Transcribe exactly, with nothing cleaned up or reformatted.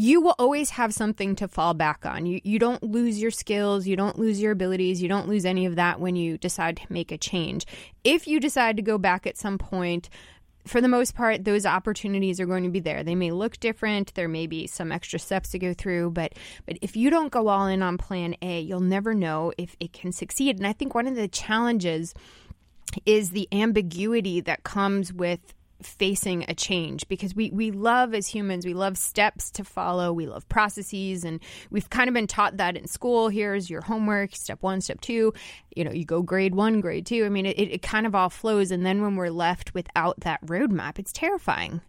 you will always have something to fall back on. You you don't lose your skills, you don't lose your abilities, you don't lose any of that when you decide to make a change. If you decide to go back at some point, for the most part, those opportunities are going to be there. They may look different. There may be some extra steps to go through. But but if you don't go all in on plan A, you'll never know if it can succeed. And I think one of the challenges is the ambiguity that comes with facing a change, because we, we love, as humans, we love steps to follow. We love processes. And we've kind of been taught that in school. Here's your homework, step one, step two, you know, you go grade one, grade two. I mean, it, it kind of all flows. And then when we're left without that roadmap, it's terrifying.